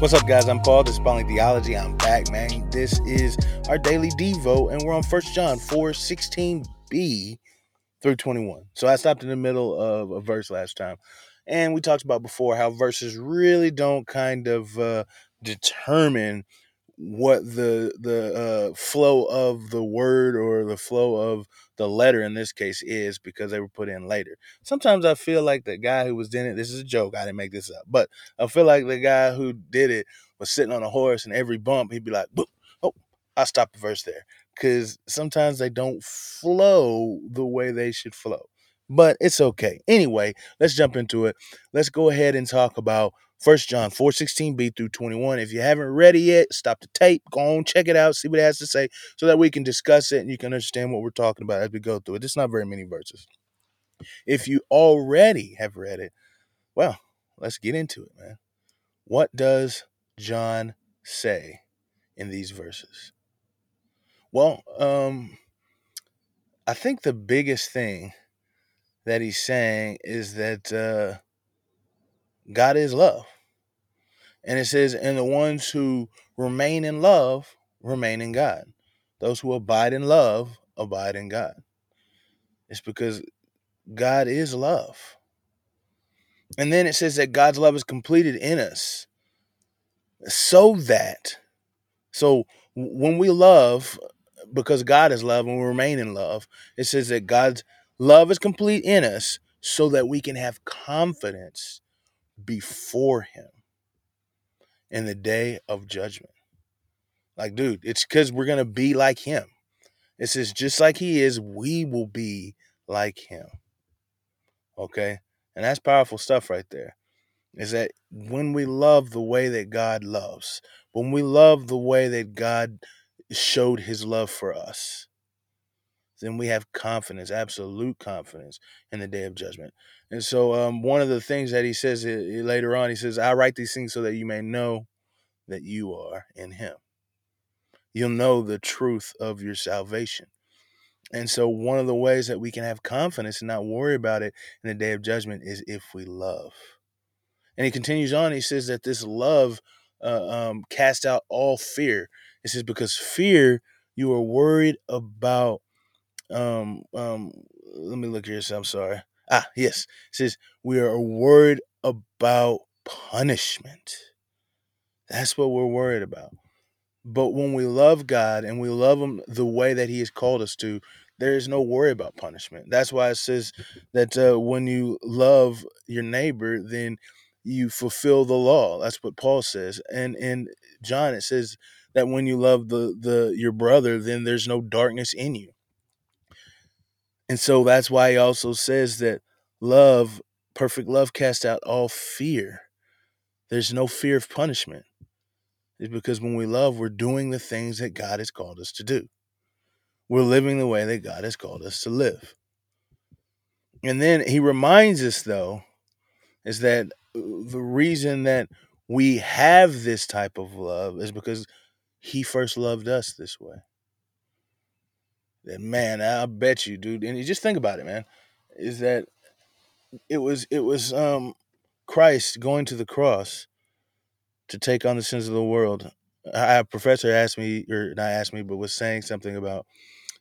What's up, guys? I'm Paul. This is Pauline Theology. I'm back, man. This is our daily Devo, and we're on 1 John 4:16b through 21. So I stopped in the middle of a verse last time, and we talked about before how verses really don't kind of determine what the flow of the word or the flow of the letter in this case is, because they were put in later. Sometimes I feel like the guy who was doing it, this is a joke, I didn't make this up, but I feel like the guy who did it was sitting on a horse, and every bump he'd be like, oh, I'll stop the verse there, because sometimes they don't flow the way they should flow. But it's okay. Anyway, let's jump into it. Let's go ahead and talk about 1 John 4:16b through 21. If you haven't read it yet, stop the tape, go on, check it out, see what it has to say so that we can discuss it and you can understand what we're talking about as we go through it. It's not very many verses. If you already have read it, well, let's get into it, man. What does John say in these verses? Well, I think the biggest thing that he's saying is that God is love. And it says, and the ones who remain in love remain in God. Those who abide in love abide in God. It's because God is love. And then it says that God's love is completed in us. So when we love, because God is love and we remain in love, it says that God's love is complete in us so that we can have confidence before him in the day of judgment. Like, dude, it's because we're going to be like him. It says, just like he is, we will be like him. Okay? And that's powerful stuff right there. Is that when we love the way that God loves, when we love the way that God showed his love for us, then we have confidence, absolute confidence in the day of judgment. And so one of the things that he says later on, he says, I write these things so that you may know that you are in him. You'll know the truth of your salvation. And so one of the ways that we can have confidence and not worry about it in the day of judgment is if we love. And he continues on. He says that this love casts out all fear. It says, because fear, you are worried about. Let me look here. So I'm sorry. Yes. It says we are worried about punishment. That's what we're worried about. But when we love God and we love him the way that he has called us to, there is no worry about punishment. That's why it says that when you love your neighbor, then you fulfill the law. That's what Paul says. And in John, it says that when you love your brother, then there's no darkness in you. And so that's why he also says that love, perfect love, casts out all fear. There's no fear of punishment. It's because when we love, we're doing the things that God has called us to do. We're living the way that God has called us to live. And then he reminds us, though, is that the reason that we have this type of love is because he first loved us this way. That, man, I bet you, dude, and you just think about it, man, is that it was Christ going to the cross to take on the sins of the world. A professor asked me, or not asked me, but was saying something about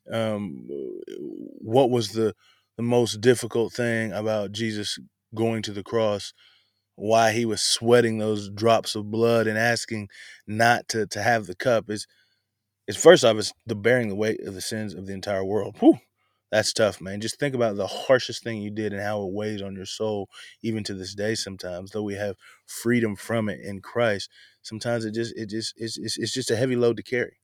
what was the most difficult thing about Jesus going to the cross, why he was sweating those drops of blood and asking not to have the cup is first off, it's the bearing the weight of the sins of the entire world. Whew, that's tough, man. Just think about the harshest thing you did and how it weighs on your soul, even to this day sometimes, though we have freedom from it in Christ. Sometimes it's just a heavy load to carry.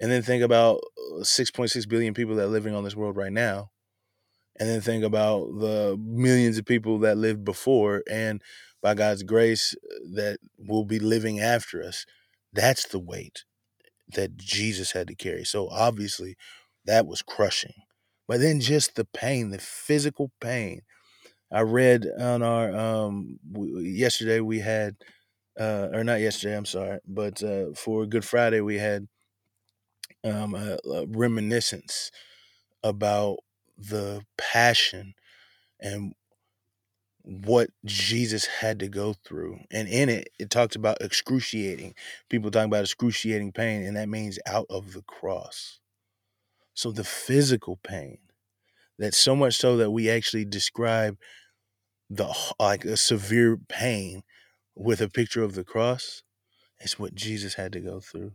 And then think about 6.6 billion people that are living on this world right now. And then think about the millions of people that lived before and by God's grace that will be living after us. That's the weight that Jesus had to carry. So obviously that was crushing. But then just the pain, the physical pain. I read on our, yesterday we had, or not yesterday, I'm sorry, but for Good Friday we had a reminiscence about the passion and what Jesus had to go through. And in it, it talks about excruciating. People talking about excruciating pain, and that means out of the cross. So the physical pain, that's so much so that we actually describe a severe pain with a picture of the cross. It's what Jesus had to go through.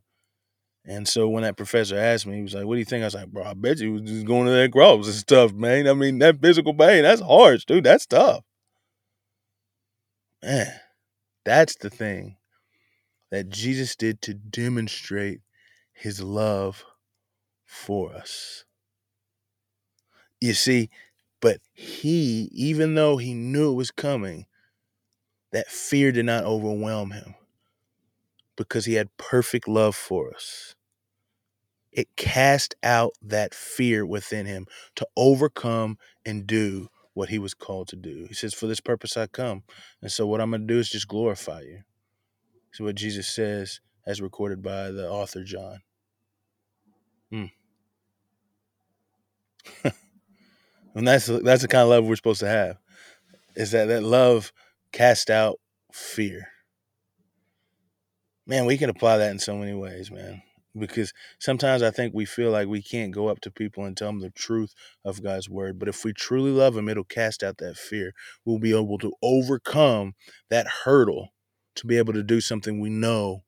And so when that professor asked me, he was like, what do you think? I was like, bro, I bet you was just going to that cross. It's tough, man. I mean, that physical pain, that's harsh, dude. That's tough. Man, that's the thing that Jesus did to demonstrate his love for us. You see, but he, even though he knew it was coming, that fear did not overwhelm him, because he had perfect love for us. It cast out that fear within him to overcome and do what he was called to do. He says, for this purpose I come. And so what I'm going to do is just glorify you. So what Jesus says, as recorded by the author John. And that's the kind of love we're supposed to have, is that love cast out fear. Man, we can apply that in so many ways, man, because sometimes I think we feel like we can't go up to people and tell them the truth of God's word. But if we truly love him, it'll cast out that fear. We'll be able to overcome that hurdle to be able to do something we know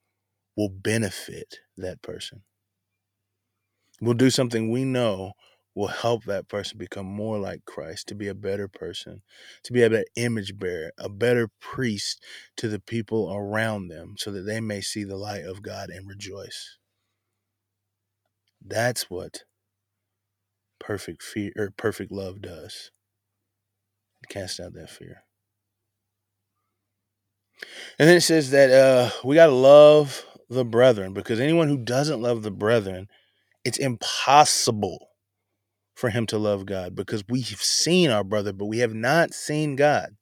will benefit that person. We'll do something we know will help that person become more like Christ, to be a better person, to be an image bearer, a better priest to the people around them, so that they may see the light of God and rejoice. That's what perfect fear or perfect love does. It casts out that fear. And then it says that we got to love the brethren, because anyone who doesn't love the brethren, it's impossible for him to love God, because we've seen our brother, but we have not seen God.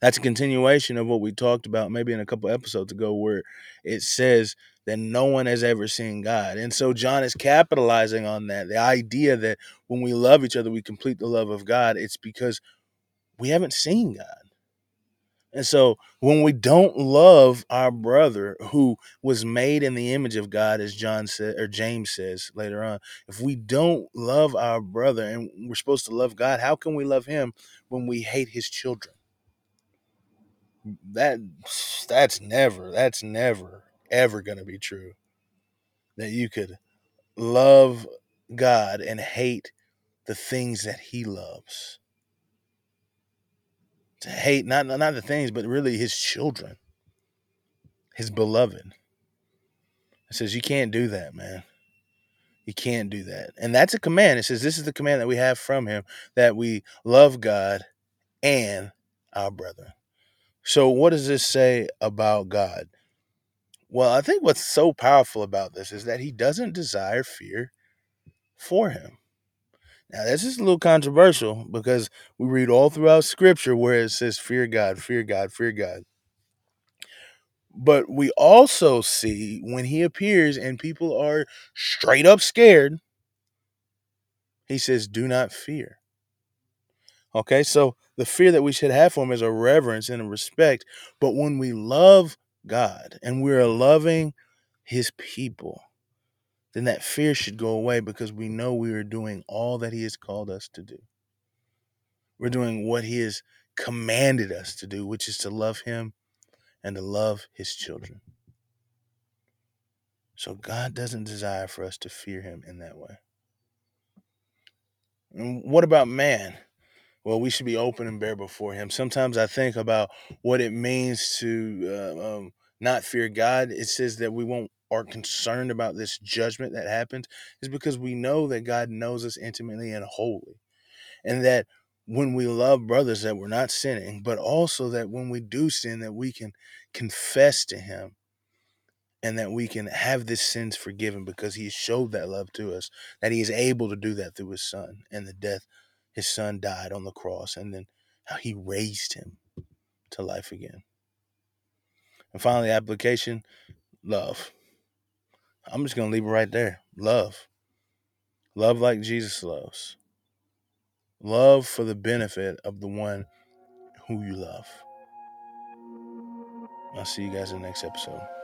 That's a continuation of what we talked about maybe in a couple episodes ago, where it says that no one has ever seen God. And so John is capitalizing on that, the idea that when we love each other, we complete the love of God. It's because we haven't seen God. And so when we don't love our brother who was made in the image of God, as John said, or James says later on, if we don't love our brother, and we're supposed to love God, how can we love him when we hate his children? That's never, ever going to be true, that you could love God and hate the things that he loves. To hate, not the things, but really his children, his beloved. It says you can't do that, man. You can't do that. And that's a command. It says this is the command that we have from him, that we love God and our brethren. So what does this say about God? Well, I think what's so powerful about this is that he doesn't desire fear for him. Now, this is a little controversial, because we read all throughout Scripture where it says, fear God, fear God, fear God. But we also see when he appears and people are straight up scared, he says, do not fear. Okay, so the fear that we should have for him is a reverence and a respect. But when we love God and we're loving his people, then that fear should go away, because we know we are doing all that he has called us to do. We're doing what he has commanded us to do, which is to love him and to love his children. So God doesn't desire for us to fear him in that way. And what about man? Well, we should be open and bare before him. Sometimes I think about what it means to not fear God. It says that we won't are concerned about this judgment that happens, is because we know that God knows us intimately and wholly, and that when we love brothers, that we're not sinning, but also that when we do sin, that we can confess to him and that we can have this sins forgiven, because he showed that love to us, that he is able to do that through his son and the death. His son died on the cross, and then how he raised him to life again. And finally, application, love. I'm just going to leave it right there. Love. Love like Jesus loves. Love for the benefit of the one who you love. I'll see you guys in the next episode.